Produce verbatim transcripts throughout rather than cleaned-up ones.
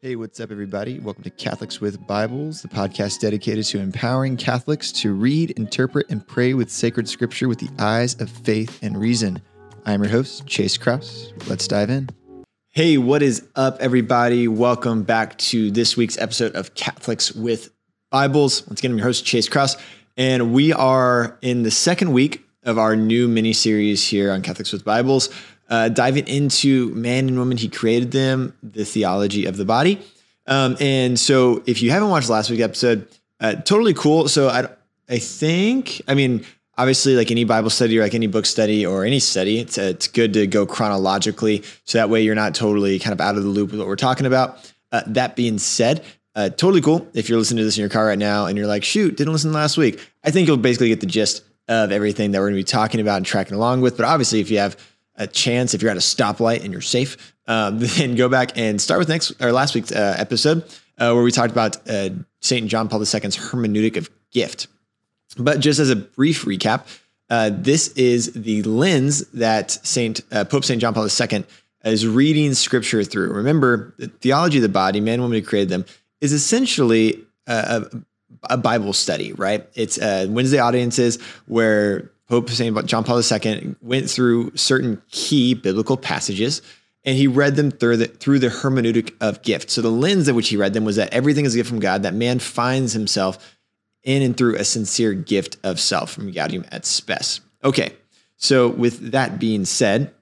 Hey, what's up, everybody? Welcome to Catholics with Bibles, the podcast dedicated to empowering Catholics to read, interpret, and pray with sacred scripture with the eyes of faith and reason. I'm your host, Chase Cross. Let's dive in. Hey, what is up, everybody? Welcome back to this week's episode of Catholics with Bibles. Once again, I'm your host, Chase Cross, and we are in the second week of our new mini-series here on Catholics with Bibles, Uh, diving into Man and Woman, He Created Them, the Theology of the Body. Um, and so if you haven't watched last week's episode, uh, totally cool. So I, I think, I mean, obviously like any Bible study or like any book study or any study, it's, uh, it's good to go chronologically. So that way you're not totally kind of out of the loop with what we're talking about. Uh, that being said, uh, totally cool. If you're listening to this in your car right now and you're like, shoot, didn't listen last week, I think you'll basically get the gist of everything that we're going to be talking about and tracking along with. But obviously if you have a chance, if you're at a stoplight and you're safe, um, then go back and start with next or last week's uh, episode uh, where we talked about uh, Saint John Paul the Second's hermeneutic of gift. But just as a brief recap, uh, this is the lens that Saint uh, Pope Saint John Paul the Second is reading scripture through. Remember, the theology of the body, man and woman who created them, is essentially a, a, a Bible study, right? It's uh, Wednesday audiences where Pope Saint John Paul the Second went through certain key biblical passages, and he read them through the, through the hermeneutic of gift. So the lens at which he read them was that everything is a gift from God, that man finds himself in and through a sincere gift of self from Gaudium et Spes. Okay, so with that being said,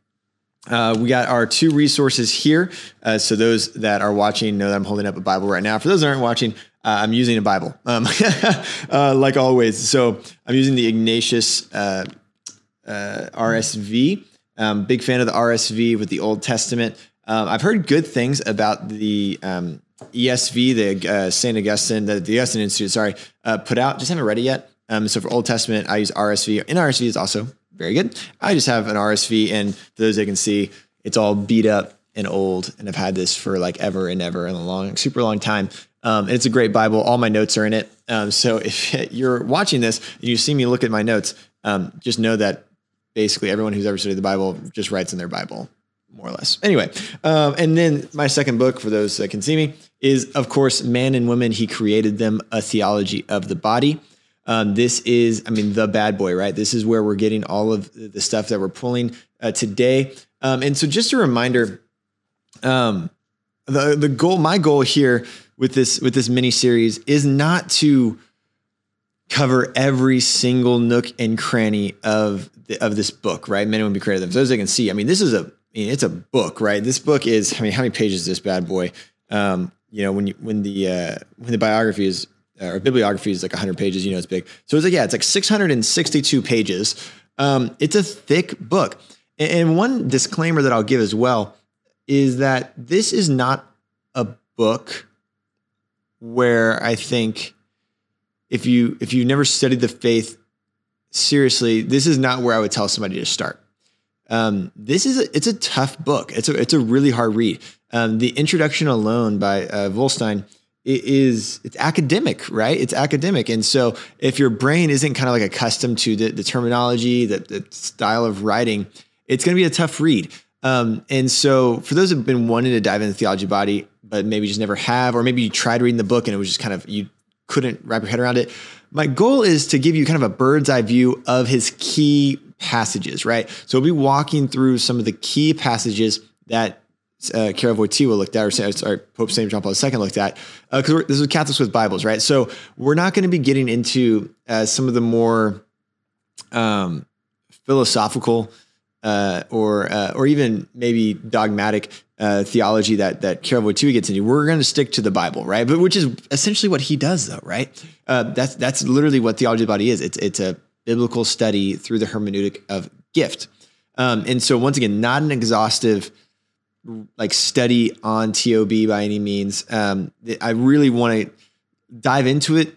uh, we got our two resources here. Uh, so those that are watching know that I'm holding up a Bible right now. For those that aren't watching, Uh, I'm using a Bible, um, uh, like always. So I'm using the Ignatius uh, uh, R S V. Um, big fan of the R S V with the Old Testament. Um, I've heard good things about the um, E S V, the uh, Saint Augustine, the, the Augustine Institute, sorry, uh, put out. Just haven't read it yet. Um, so for Old Testament, I use R S V. And R S V is also very good. I just have an R S V, and for those that can see, it's all beat up and old, and I've had this for like ever and ever and a long, super long time. Um, it's a great Bible. All my notes are in it. Um, so if you're watching this and you see me look at my notes, um, just know that basically everyone who's ever studied the Bible just writes in their Bible, more or less. Anyway, um, and then my second book, for those that can see me, is, of course, Man and Woman, He Created Them, A Theology of the Body. Um, this is, I mean, the bad boy, right? This is where we're getting all of the stuff that we're pulling uh, today. Um, and so just a reminder, um, the the goal, my goal here with this, with this mini series is not to cover every single nook and cranny of the, of this book, right? Men and women created them. So as they can see, I mean, this is a, I mean, it's a book, right? This book is, I mean, how many pages is this bad boy? Um, you know, when you, when the, uh, when the biography is, uh, or bibliography is like a hundred pages, you know, it's big. So it's like, yeah, it's like six hundred sixty-two pages. Um, it's a thick book. And, and one disclaimer that I'll give as well is that this is not a book where I think if you, if you've never studied the faith seriously, this is not where I would tell somebody to start. Um, this is, a, it's a tough book. It's a, it's a really hard read. Um, the introduction alone by uh, Waldstein is, it's academic, right? It's academic. And so if your brain isn't kind of like accustomed to the, the terminology, the, the style of writing, it's going to be a tough read. Um, and so for those who've been wanting to dive into the theology body, but maybe just never have, or maybe you tried reading the book and it was just kind of, you couldn't wrap your head around it. My goal is to give you kind of a bird's eye view of his key passages, right? So we'll be walking through some of the key passages that uh, Carol Wojtyla looked at, or sorry, Pope Saint John Paul the Second looked at, because uh, this is Catholics with Bibles, right? So we're not going to be getting into uh, some of the more um, philosophical Uh, or uh, or even maybe dogmatic uh, theology that that Carol Wojtyla gets into. We're going to stick to the Bible, right? But which is essentially what he does, though, right? Uh, that's that's literally what theology of the body is. It's it's a biblical study through the hermeneutic of gift. Um, and so once again, not an exhaustive like study on T O B by any means. Um, I really want to dive into it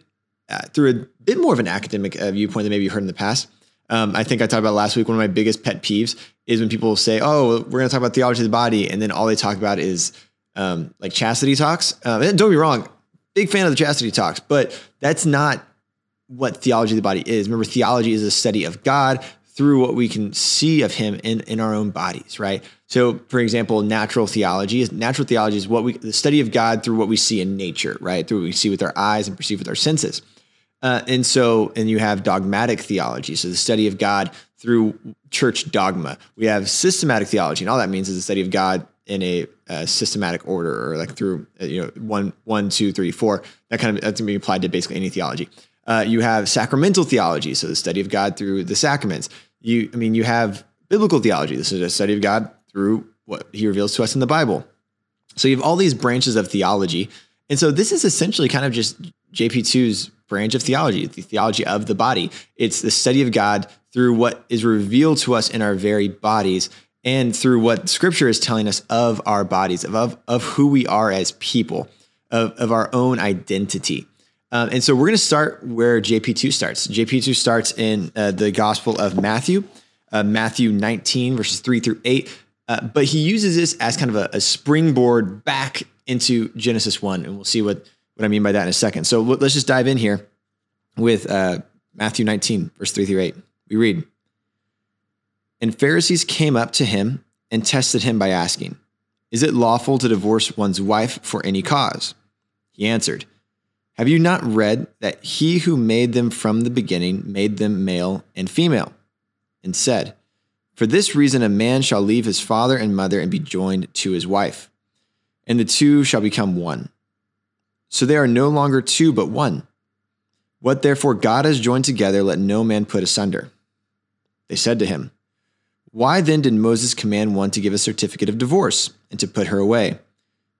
uh, through a bit more of an academic uh, viewpoint than maybe you heard in the past. Um, I think I talked about last week, one of my biggest pet peeves is when people say, oh, we're going to talk about theology of the body. And then all they talk about is um, like chastity talks. Um, and don't be wrong, big fan of the chastity talks, but that's not what theology of the body is. Remember, theology is a study of God through what we can see of him in, in our own bodies, right? So for example, natural theology is natural theology is what we, the study of God through what we see in nature, right? Through what we see with our eyes and perceive with our senses. Uh, and so, and you have dogmatic theology. So the study of God through church dogma. We have systematic theology, and all that means is the study of God in a, a systematic order, or like through, you know, one, one, two, three, four, that kind of, that's going to be applied to basically any theology. Uh, you have sacramental theology. So the study of God through the sacraments. You, I mean, you have biblical theology. This is a study of God through what he reveals to us in the Bible. So you have all these branches of theology. And so this is essentially kind of just J P two's branch of theology, the theology of the body. It's the study of God through what is revealed to us in our very bodies and through what scripture is telling us of our bodies, of, of, of who we are as people, of, of our own identity. Um, and so we're going to start where J P two starts. J P two starts in uh, the Gospel of Matthew, uh, Matthew nineteen, verses three through eight. Uh, but he uses this as kind of a, a springboard back into Genesis one. And we'll see what, what I mean by that in a second. So let's just dive in here with uh, Matthew nineteen, verse three through eight. We read, "And Pharisees came up to him and tested him by asking, 'Is it lawful to divorce one's wife for any cause?' He answered, 'Have you not read that he who made them from the beginning made them male and female, and said, for this reason a man shall leave his father and mother and be joined to his wife, and the two shall become one. So they are no longer two, but one. What therefore God has joined together, let no man put asunder.' They said to him, 'Why then did Moses command one to give a certificate of divorce and to put her away?'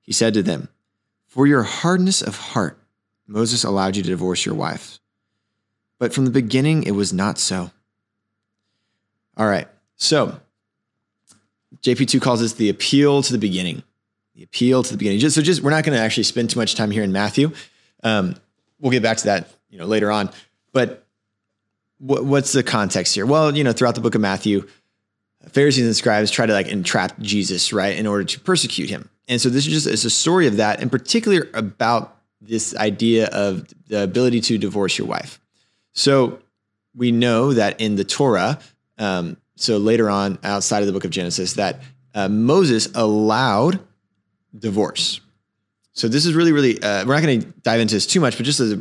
He said to them, 'For your hardness of heart, Moses allowed you to divorce your wife. But from the beginning, it was not so.'" All right. So J P two calls this the appeal to the beginning, the appeal to the beginning. Just, so just, we're not going to actually spend too much time here in Matthew. Um, we'll get back to that, you know, later on, but what, what's the context here? Well, you know, throughout the book of Matthew, Pharisees and scribes try to like entrap Jesus, right, in order to persecute him. And so this is just, it's a story of that, and particular about this idea of the ability to divorce your wife. So we know that in the Torah, um, so later on outside of the book of Genesis, that uh, Moses allowed divorce. So this is really, really, uh, we're not going to dive into this too much, but just as a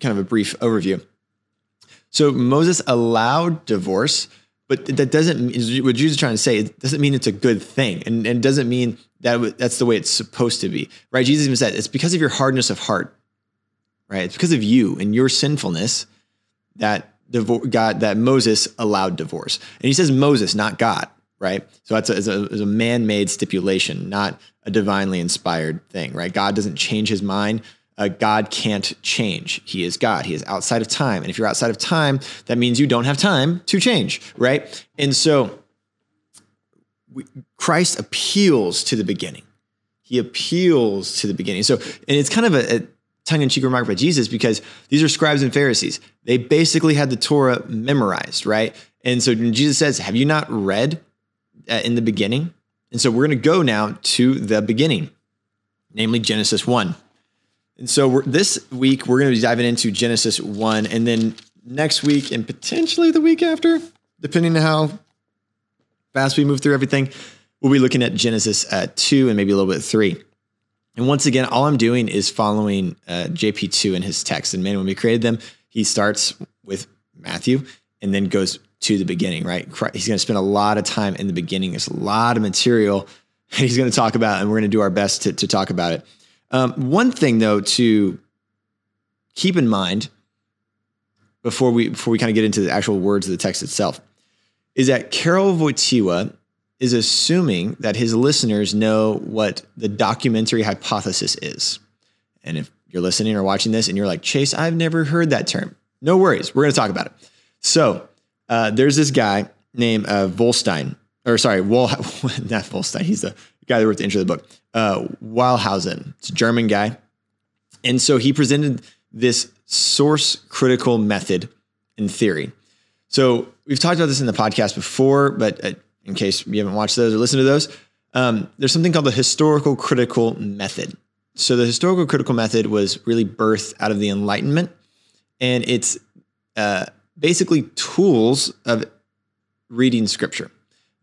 kind of a brief overview. So Moses allowed divorce, but that doesn't, what Jews are trying to say, it doesn't mean it's a good thing, and and doesn't mean that that's the way it's supposed to be, right? Jesus even said, it's because of your hardness of heart, right? It's because of you and your sinfulness that divorce, God, that Moses allowed divorce. And he says Moses, not God, right? So that's a, a, a man-made stipulation, not a divinely inspired thing, right? God doesn't change his mind. Uh, God can't change. He is God. He is outside of time. And if you're outside of time, that means you don't have time to change, right? And so we, Christ appeals to the beginning. He appeals to the beginning. So, and it's kind of a, a tongue-in-cheek remark by Jesus, because these are scribes and Pharisees. They basically had the Torah memorized, right? And so Jesus says, have you not read uh, in the beginning? And so we're going to go now to the beginning, namely Genesis one. And so we're, this week, we're going to be diving into Genesis one, and then next week and potentially the week after, depending on how fast we move through everything, we'll be looking at Genesis uh, two and maybe a little bit three. And once again, all I'm doing is following uh, J P two in his text. And man, when we created them, he starts with Matthew and then goes to the beginning, right? He's going to spend a lot of time in the beginning. There's a lot of material he's going to talk about, and we're going to do our best to, to talk about it. Um, one thing though, to keep in mind before we, before we kind of get into the actual words of the text itself, is that Carol Wojtyla is assuming that his listeners know what the documentary hypothesis is. And if you're listening or watching this and you're like, Chase, I've never heard that term. No worries. We're going to talk about it. So, uh, there's this guy named, uh, Waldstein, or sorry, Wol- not Waldstein. He's the guy that wrote the intro of the book, uh, Wellhausen. It's a German guy. And so he presented this source critical method in theory. So we've talked about this in the podcast before, but uh, in case you haven't watched those or listened to those, um, there's something called the historical critical method. So the historical critical method was really birthed out of the Enlightenment, and it's uh, basically tools of reading scripture.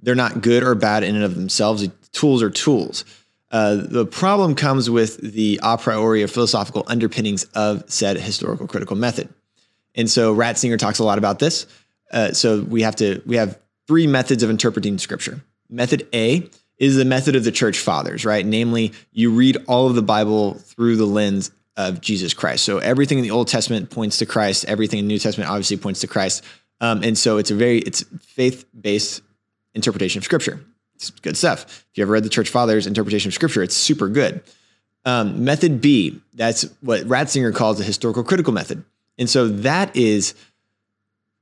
They're not good or bad in and of themselves. Tools are tools. Uh, the problem comes with the a priori or philosophical underpinnings of said historical critical method. And so Ratzinger talks a lot about this. Uh, so we have to, we have three methods of interpreting scripture. Method A is the method of the church fathers, right? Namely, you read all of the Bible through the lens of Jesus Christ. So everything in the Old Testament points to Christ. Everything in the New Testament obviously points to Christ. Um, and so it's a very, it's faith-based interpretation of scripture. It's good stuff. If you ever read the church fathers' interpretation of scripture, it's super good. Um, method B, that's what Ratzinger calls the historical critical method. And so that is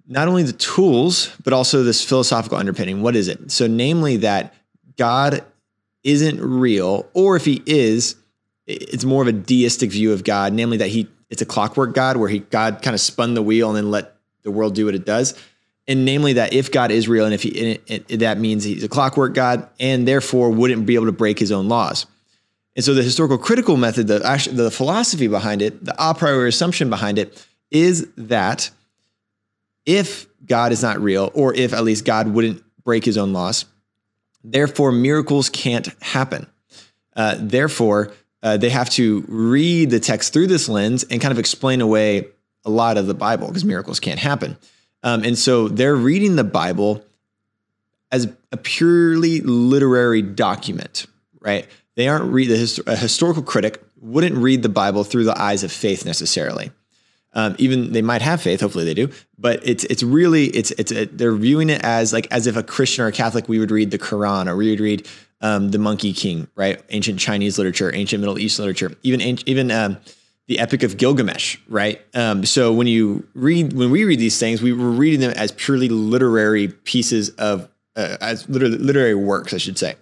not only the tools, but also this philosophical underpinning. What is it? So namely that God isn't real, or if he is, it's more of a deistic view of God, namely that he it's a clockwork God where he God kind of spun the wheel and then let the world do what it does. And namely that if God is real, and if he, and it, it, that means he's a clockwork God and therefore wouldn't be able to break his own laws. And so the historical critical method, the, actually, the philosophy behind it, the a priori assumption behind it is that if God is not real, or if at least God wouldn't break his own laws, therefore miracles can't happen. Uh, therefore, uh, they have to read the text through this lens and kind of explain away a lot of the Bible because miracles can't happen. Um, and so they're reading the Bible as a purely literary document, right? They aren't read the hist- a historical critic wouldn't read the Bible through the eyes of faith necessarily. Um, even they might have faith, hopefully they do, but it's it's really it's it's a, they're viewing it as like as if a Christian or a Catholic we would read the Quran or we would read um, the Monkey King, right? Ancient Chinese literature, ancient Middle East literature, even even um, the Epic of Gilgamesh, right? Um, so when you read when we read these things, we were reading them as purely literary pieces of uh, as literary, literary works, I should say.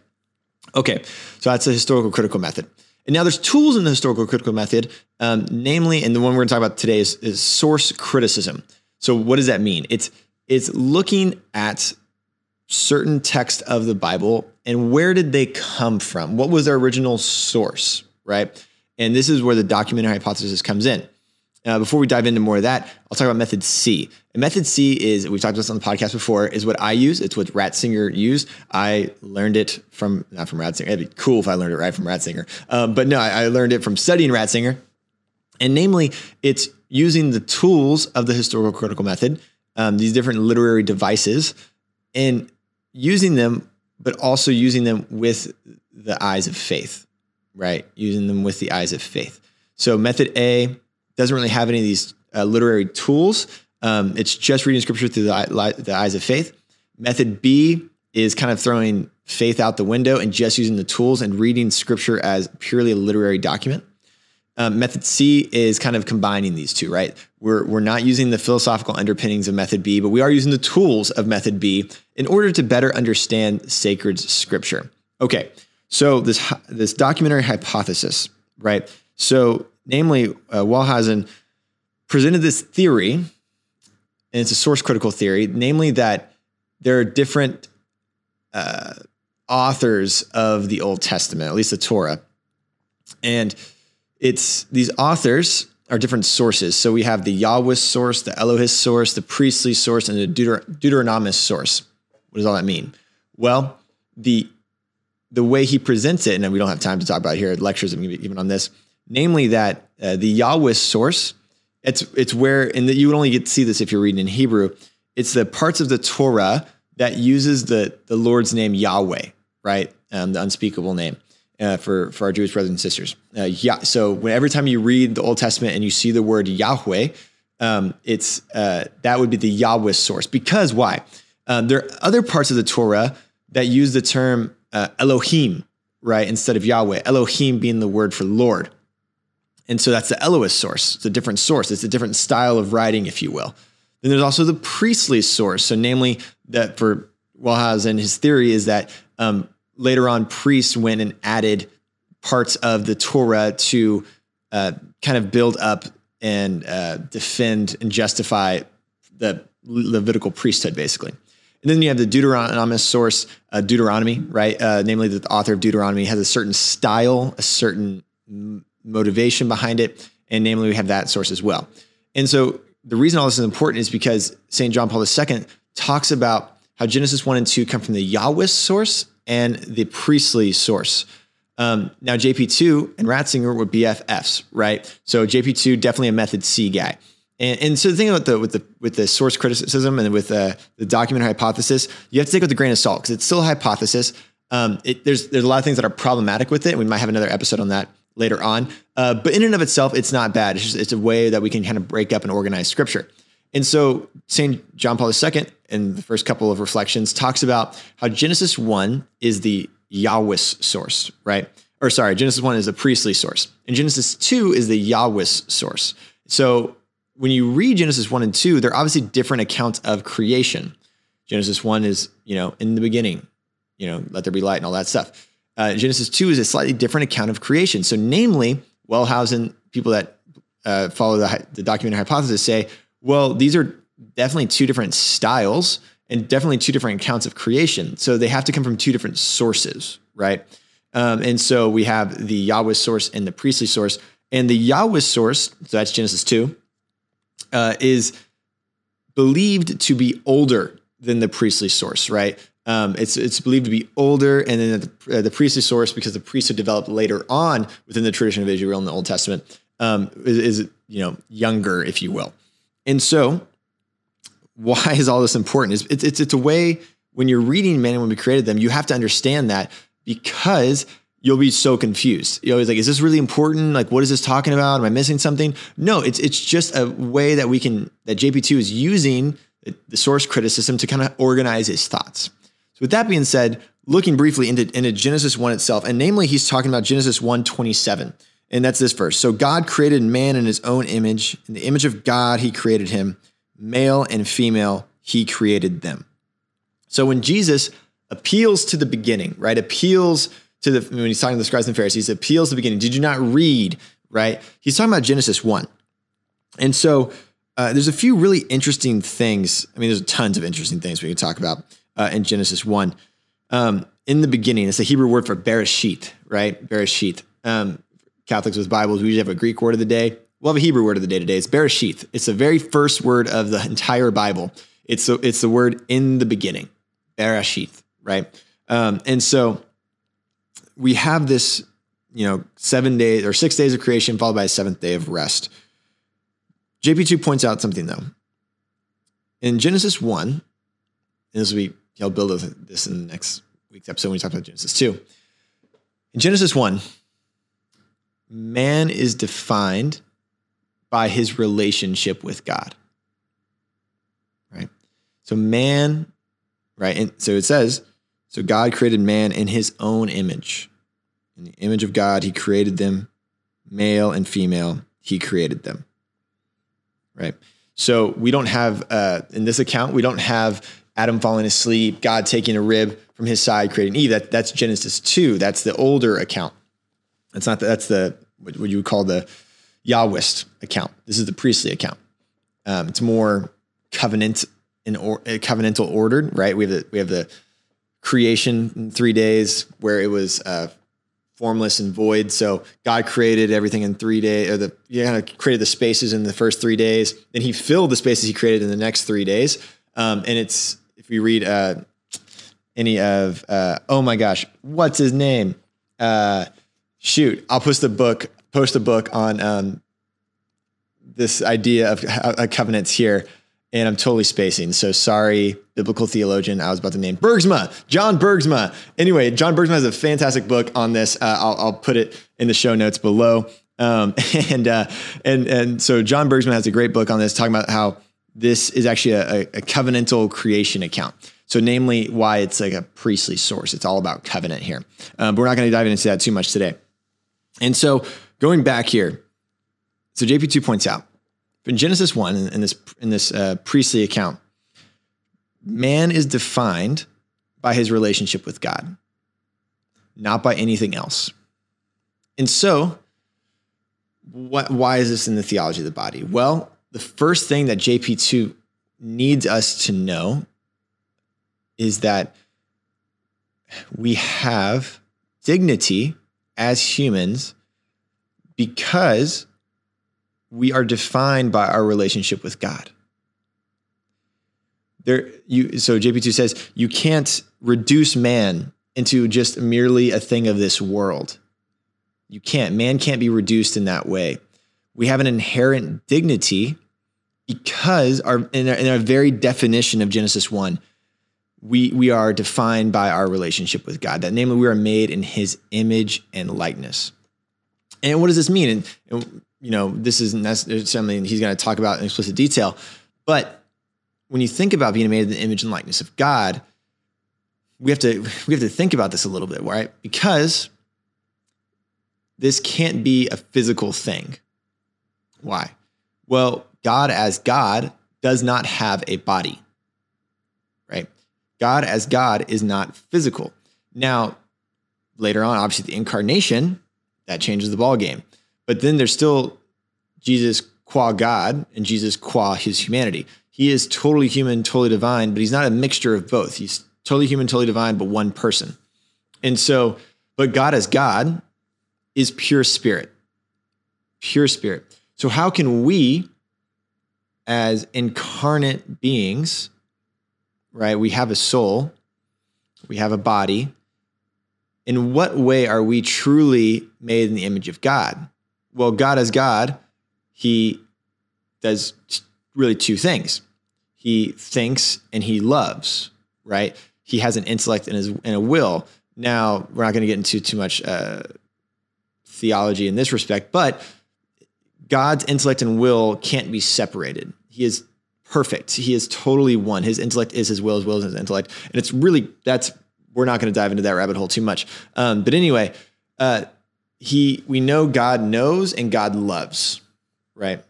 Okay, so that's the historical critical method. And now there's tools in the historical critical method, um, namely, and the one we're gonna talk about today is, is source criticism. So what does that mean? It's it's looking at certain text of the Bible and where did they come from? What was their original source, right? And this is where the documentary hypothesis comes in. Uh, before we dive into more of that, I'll talk about method C. And method C is, we've talked about this on the podcast before, is what I use. It's what Ratzinger used. I learned it from, not from Ratzinger. It'd be cool if I learned it right from Ratzinger. Um, but no, I, I learned it from studying Ratzinger. And namely, it's using the tools of the historical critical method, um, these different literary devices, and using them, but also using them with the eyes of faith, right? Using them with the eyes of faith. So method A doesn't really have any of these uh, literary tools. Um, it's just reading scripture through the, the eyes of faith. Method B is kind of throwing faith out the window and just using the tools and reading scripture as purely a literary document. Um, method C is kind of combining these two, right? We're, we're not using the philosophical underpinnings of method B, but we are using the tools of method B in order to better understand sacred scripture. Okay, so this, this documentary hypothesis, right? So namely, uh, Wellhausen presented this theory, and it's a source critical theory, namely that there are different uh, authors of the Old Testament, at least the Torah. And it's these authors are different sources. So we have the Yahwist source, the Elohist source, the priestly source, and the Deuter- Deuteronomist source. What does all that mean? Well, the, the way he presents it, and we don't have time to talk about it here, lectures even on this, namely that uh, the Yahwist source, it's it's where, and that you would only get to see this if you're reading in Hebrew, it's the parts of the Torah that uses the, the Lord's name Yahweh, right? Um, the unspeakable name uh, for, for our Jewish brothers and sisters. Uh, yeah, so when, every time you read the Old Testament and you see the word Yahweh, um, it's uh, that would be the Yahwist source. Because why? Um, there are other parts of the Torah that use the term uh, Elohim, right? Instead of Yahweh, Elohim being the word for Lord. And so that's the Elohist source. It's a different source. It's a different style of writing, if you will. Then there's also the priestly source. So namely that for Wellhausen, his theory is that um, later on priests went and added parts of the Torah to uh, kind of build up and uh, defend and justify the Levitical priesthood, basically. And then you have the Deuteronomist source, uh, Deuteronomy, right? Uh, namely that the author of Deuteronomy has a certain style, a certain motivation behind it. And namely, we have that source as well. And so the reason all this is important is because Saint John Paul the Second talks about how Genesis one and two come from the Yahwist source and the priestly source. Um, now, J P two and Ratzinger were B F Fs, right? So J P two, definitely a method C guy. And, and so the thing about the, with the, with the source criticism and with uh, the document hypothesis, you have to take it with a grain of salt because it's still a hypothesis. Um, it, there's, there's a lot of things that are problematic with it. We might have another episode on that later on. Uh, but in and of itself, it's not bad. It's just, it's a way that we can kind of break up and organize scripture. And so Saint John Paul the Second, in the first couple of reflections, talks about how Genesis one is the Yahwist source, right? Or sorry, Genesis one is the priestly source. And Genesis two is the Yahwist source. So when you read Genesis one and two, they're obviously different accounts of creation. Genesis one is, you know, in the beginning, you know, let there be light and all that stuff. Uh, Genesis two is a slightly different account of creation. So namely, Wellhausen, people that uh, follow the, the document hypothesis say, well, these are definitely two different styles and definitely two different accounts of creation. So they have to come from two different sources, right? Um, and so we have the Yahweh source and the priestly source. And the Yahweh source, so that's Genesis two, uh, is believed to be older than the priestly source, right? Um, it's it's believed to be older, and then the, uh, the priestly source, because the priesthood developed later on within the tradition of Israel in the Old Testament, um, is, is you know younger, if you will. And so, why is all this important? It's, it's, it's a way, when you're reading Man and Woman Created Them, you have to understand that, because you'll be so confused. You're always like, is this really important? Like, what is this talking about? Am I missing something? No, it's it's just a way that we can, that J P two is using the source criticism to kind of organize his thoughts. So with that being said, looking briefly into, into Genesis one itself, and namely, he's talking about Genesis one twenty-seven. And that's this verse. So God created man in his own image. In the image of God, he created him. Male and female, he created them. So when Jesus appeals to the beginning, right? Appeals to the, when he's talking to the scribes and Pharisees, appeals to the beginning. Did you not read, right? He's talking about Genesis one. And so uh, there's a few really interesting things. I mean, there's tons of interesting things we can talk about uh, in Genesis one. Um, in the beginning, it's a Hebrew word for Bereshit, right? Bereshit. Um, Catholics with Bibles, we usually have a Greek word of the day. We'll have a Hebrew word of the day today. It's Bereshit. It's the very first word of the entire Bible. It's the, it's the word in the beginning, Bereshit, right? Um, and so we have this, you know, seven days or six days of creation followed by a seventh day of rest. J P two points out something though. In Genesis one, and this will be, I'll build this in the next week's episode when we talk about Genesis two. In Genesis one, man is defined by his relationship with God, right? So man, right? And so it says, so God created man in his own image. In the image of God, he created them. Male and female, he created them, right? So we don't have, uh, in this account, we don't have Adam falling asleep, God taking a rib from his side, creating Eve. That, that's Genesis two. That's the older account. It's not that, that's the, what you would call the Yahwist account. This is the priestly account. Um, it's more covenant and or, covenantal ordered, right? We have the, we have the creation in three days where it was uh, formless and void. So God created everything in three days, or the, you know, created the spaces in the first three days. Then he filled the spaces he created in the next three days. Um, and it's, if we read uh, any of, uh, oh my gosh, what's his name? Uh, Shoot, I'll post the book, post a book on um, this idea of uh, covenants here, and I'm totally spacing. So sorry, biblical theologian, I was about to name Bergsma, John Bergsma. Anyway, John Bergsma has a fantastic book on this. Uh, I'll, I'll put it in the show notes below. Um, and uh, and and so John Bergsma has a great book on this, talking about how this is actually a, a covenantal creation account. So namely, why it's like a priestly source. It's all about covenant here. Um, but we're not going to dive into that too much today. And so going back here, so J P two points out in Genesis one, in, in this, in this uh, priestly account, man is defined by his relationship with God, not by anything else. And so what, why is this in the theology of the body? Well, the first thing that J P two needs us to know is that we have dignity as humans because we are defined by our relationship with God. there you so J P two says you can't reduce man into just merely a thing of this world. You can't. Man can't be reduced in that way. We have an inherent dignity because our in our, in our very definition of Genesis one, we we are defined by our relationship with God. That namely, we are made in His image and likeness. And what does this mean? And, and you know, this isn't necessarily something he's going to talk about in explicit detail, but when you think about being made in the image and likeness of God, we have to we have to think about this a little bit, right? Because this can't be a physical thing. Why? Well, God as God does not have a body, right? God as God is not physical. Now, later on, obviously the incarnation, that changes the ball game. But then there's still Jesus qua God and Jesus qua his humanity. He is totally human, totally divine, but he's not a mixture of both. He's totally human, totally divine, but one person. And so, but God as God is pure spirit, pure spirit. So how can we, as incarnate beings, right? We have a soul, we have a body. In what way are we truly made in the image of God? Well, God as God, he does really two things. He thinks and he loves, right? He has an intellect and, his, and a will. Now, we're not going to get into too much uh, theology in this respect, but God's intellect and will can't be separated. He is perfect. He is totally one. His intellect is his will, his will is his intellect. And it's really, that's, we're not going to dive into that rabbit hole too much. Um, but anyway, uh, He, we know God knows and God loves, right?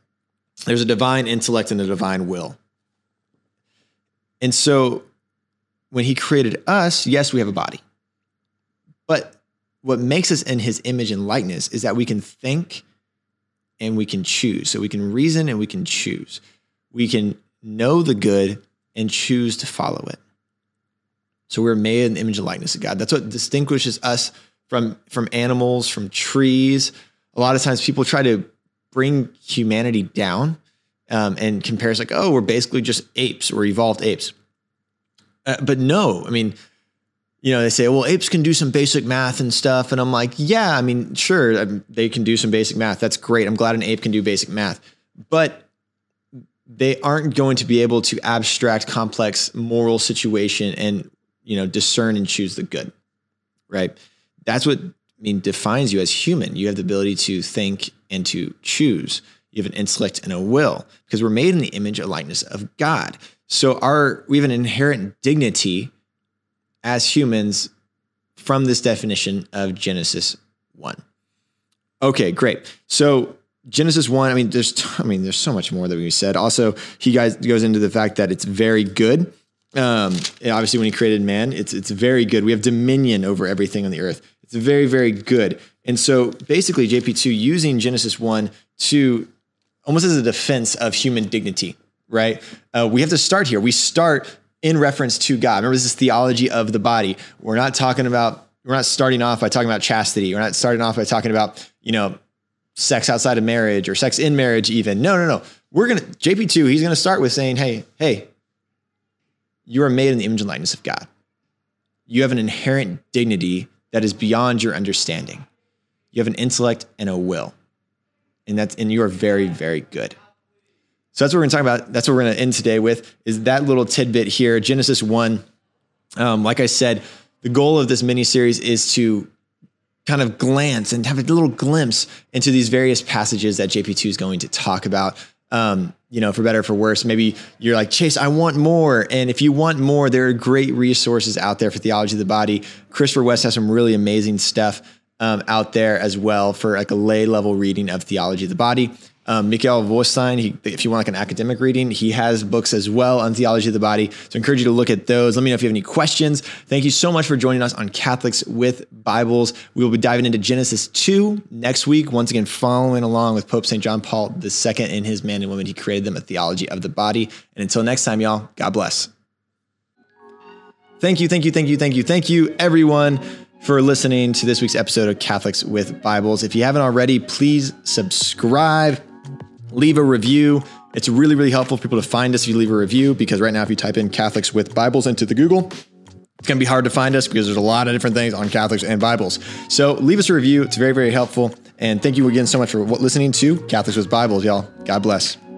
There's a divine intellect and a divine will. And so when he created us, yes, we have a body. But what makes us in his image and likeness is that we can think and we can choose. So we can reason and we can choose. We can know the good and choose to follow it. So we're made in the image and likeness of God. That's what distinguishes us From from animals, from trees. A lot of times people try to bring humanity down um, and compare us like, oh, we're basically just apes, we're evolved apes. Uh, but no, I mean, you know, they say, well, apes can do some basic math and stuff. And I'm like, yeah, I mean, sure, I mean, they can do some basic math. That's great. I'm glad an ape can do basic math. But they aren't going to be able to abstract complex moral situation and, you know, discern and choose the good, right? That's what, I mean, defines you as human. You have the ability to think and to choose. You have an intellect and a will because we're made in the image and likeness of God. So our we have an inherent dignity as humans from this definition of Genesis one. Okay, great. So Genesis one, I mean, there's I mean, there's so much more that we said. Also, he guys goes into the fact that it's very good. Um, obviously when he created man, it's, it's very good. We have dominion over everything on the earth. It's very, very good. And so basically J P two using Genesis one to almost as a defense of human dignity, right? Uh, we have to start here. We start in reference to God. Remember, this is theology of the body. We're not talking about, we're not starting off by talking about chastity. We're not starting off by talking about, you know, sex outside of marriage or sex in marriage even. No, no, no. We're going to, J P two, he's going to start with saying, Hey, Hey, you are made in the image and likeness of God. You have an inherent dignity that is beyond your understanding. You have an intellect and a will. And that's, and you are very, very good. So that's what we're gonna talk about. That's what we're gonna end today with, is that little tidbit here, Genesis one. Um, like I said, the goal of this mini-series is to kind of glance and have a little glimpse into these various passages that J P two is going to talk about. Um, you know, for better or for worse, maybe you're like, Chase, I want more. And if you want more, there are great resources out there for theology of the body. Christopher West has some really amazing stuff um, out there as well for like a lay level reading of theology of the body. Um, Michael Waldstein, he, if you want like an academic reading, he has books as well on theology of the body. So I encourage you to look at those. Let me know if you have any questions. Thank you so much for joining us on Catholics with Bibles. We will be diving into Genesis two next week. Once again, following along with Pope Saint John Paul the Second in his Man and Woman, He Created Them, A Theology of the Body. And until next time, y'all, God bless. Thank you, thank you, thank you, thank you, thank you, everyone, for listening to this week's episode of Catholics with Bibles. If you haven't already, please subscribe. Leave a review. It's really, really helpful for people to find us if you leave a review, because right now if you type in Catholics with Bibles into the Google, it's going to be hard to find us because there's a lot of different things on Catholics and Bibles. So leave us a review. It's very, very helpful. And thank you again so much for listening to Catholics with Bibles, y'all. God bless.